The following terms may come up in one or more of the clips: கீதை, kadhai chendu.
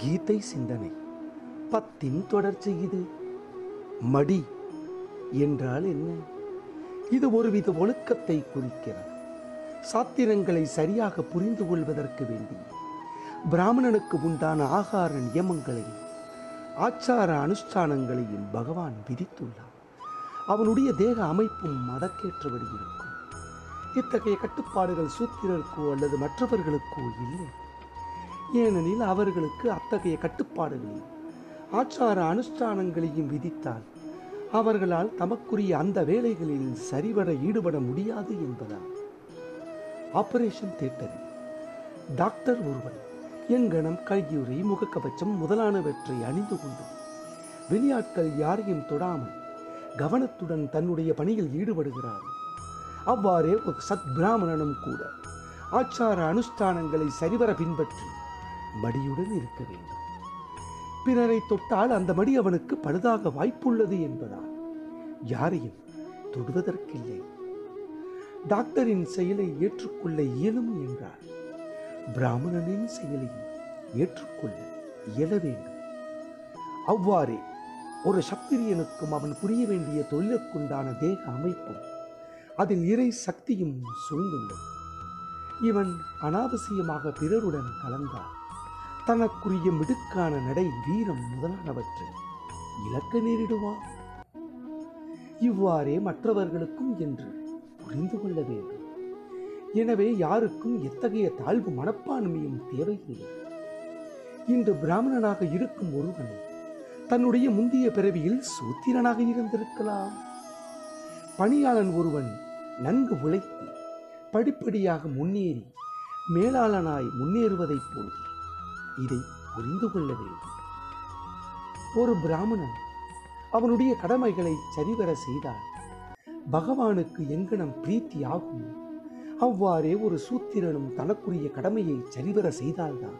கீதை சிந்தனை 10-இன் தொடர்ச்சி. இது மடி என்றால் என்ன? இது ஒருவித ஒழுக்கத்தை குறிக்கிறது. சாத்திரங்களை சரியாக புரிந்து கொள்வதற்கு வேண்டி பிராமணனுக்கு உண்டான ஆகார நியமங்களையும் ஆச்சார அனுஷ்டானங்களையும் பகவான் விதித்துள்ளார். அவனுடைய தேக அமைப்பும் அதற்கேற்றபடி இருக்கும். இத்தகைய கட்டுப்பாடுகள் சூத்திரருக்கோ அல்லது மற்றவர்களுக்கோ இல்லை. ஏனெனில் அவர்களுக்கு அத்தகைய கட்டுப்பாடுகளையும் ஆச்சார அனுஷ்டானங்களையும் விதித்தால் அவர்களால் தமக்குரிய அந்த வேலைகளில் சரிவர ஈடுபட முடியாது என்பதால். ஆபரேஷன் தியேட்டரில் டாக்டர் ஒருவன் எங்கனம் கையுறை முகக்கவச்சம் முதலானவற்றை அணிந்து கொண்டு வெளியாட்கள் யாரையும் தொடாமல் கவனத்துடன் தன்னுடைய பணியில் ஈடுபடுகிறார். அவ்வாறே ஒரு சத் பிராமணனும் கூட ஆச்சார அனுஷ்டானங்களை சரிவர பின்பற்றி மடியுடன் இருக்க வேண்டும். பிறரை தொட்டால் அந்த மடி அவனுக்கு பழுதாக வாய்ப்புள்ளது என்பதால் யாரையும் தொடுவதற்கில்லை. டாக்டரின் செயலை ஏற்றுக்கொள்ள இயலும் என்றார், பிராமணனின் செயலையும் ஏற்றுக்கொள்ள இயல வேண்டும். அவ்வாறே ஒரு சத்திரியனுக்கும் அவன் புரிய வேண்டிய தொழிலுக்குண்டான தேக அமைப்பும் அதில் இறை சக்தியும் சூழ்ந்துள்ளது. இவன் அனாவசியமாக பிறருடன் கலந்தார் தனக்குரிய மிடுக்கான நடை வீரம் முதலானவற்றை இழக்க நேரிடுவார். இவ்வாறே மற்றவர்களுக்கும் என்று புரிந்து கொள்ள வேண்டும். எனவே யாருக்கும் எத்தகைய தாழ்வு மனப்பான்மையும் தேவையில்லை. இன்று பிராமணனாக இருக்கும் ஒருவன் தன்னுடைய முந்தைய பிறவியில் சூத்திரனாக இருந்திருக்கலாம். பணியாளன் ஒருவன் நன்கு உழைத்து படிப்படியாக முன்னேறி மேலாளனாய் முன்னேறுவதைப் போல் இதை புரிந்து கொள்ள வேண்டும். ஒரு பிராமணன் அவனுடைய கடமைகளை சரிவர செய்தால் பகவானுக்கு எங்கனம் பிரீத்தி ஆகும். அவ்வாறே ஒரு சூத்திரனும் தனக்குரிய கடமையை சரிவர செய்தால்தான்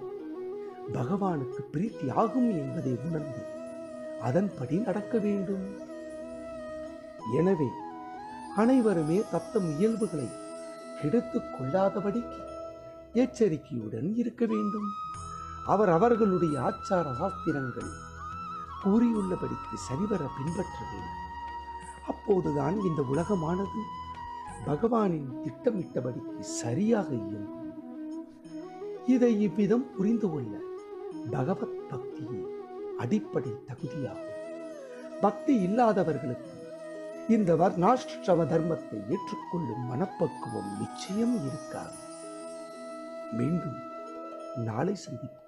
பகவானுக்கு பிரீத்தி ஆகும் என்பதை உணர்ந்து அதன்படி நடக்க வேண்டும். எனவே அனைவருமே தத்தம் இயல்புகளை கெடுத்துக் கொள்ளாதபடிக்கு எச்சரிக்கையுடன் இருக்க வேண்டும். அவர்களுடைய ஆச்சார சாஸ்திரங்கள் கூறியுள்ளபடிக்கு சரிவர பின்பற்ற வேண்டும். அப்போதுதான் இந்த உலகமானது பகவானின் திட்டமிட்டபடிக்கு சரியாக இயங்கும். இதை இவ்விதம் புரிந்து கொள்ள பகவத் பக்தியின் அடிப்படை தகுதியாகும். பக்தி இல்லாதவர்களுக்கு இந்த வர்ணாசிரம தர்மத்தை ஏற்றுக்கொள்ளும் மனப்பக்குவம் நிச்சயம் இருக்காது. மீண்டும் நாளை சந்திப்போம்.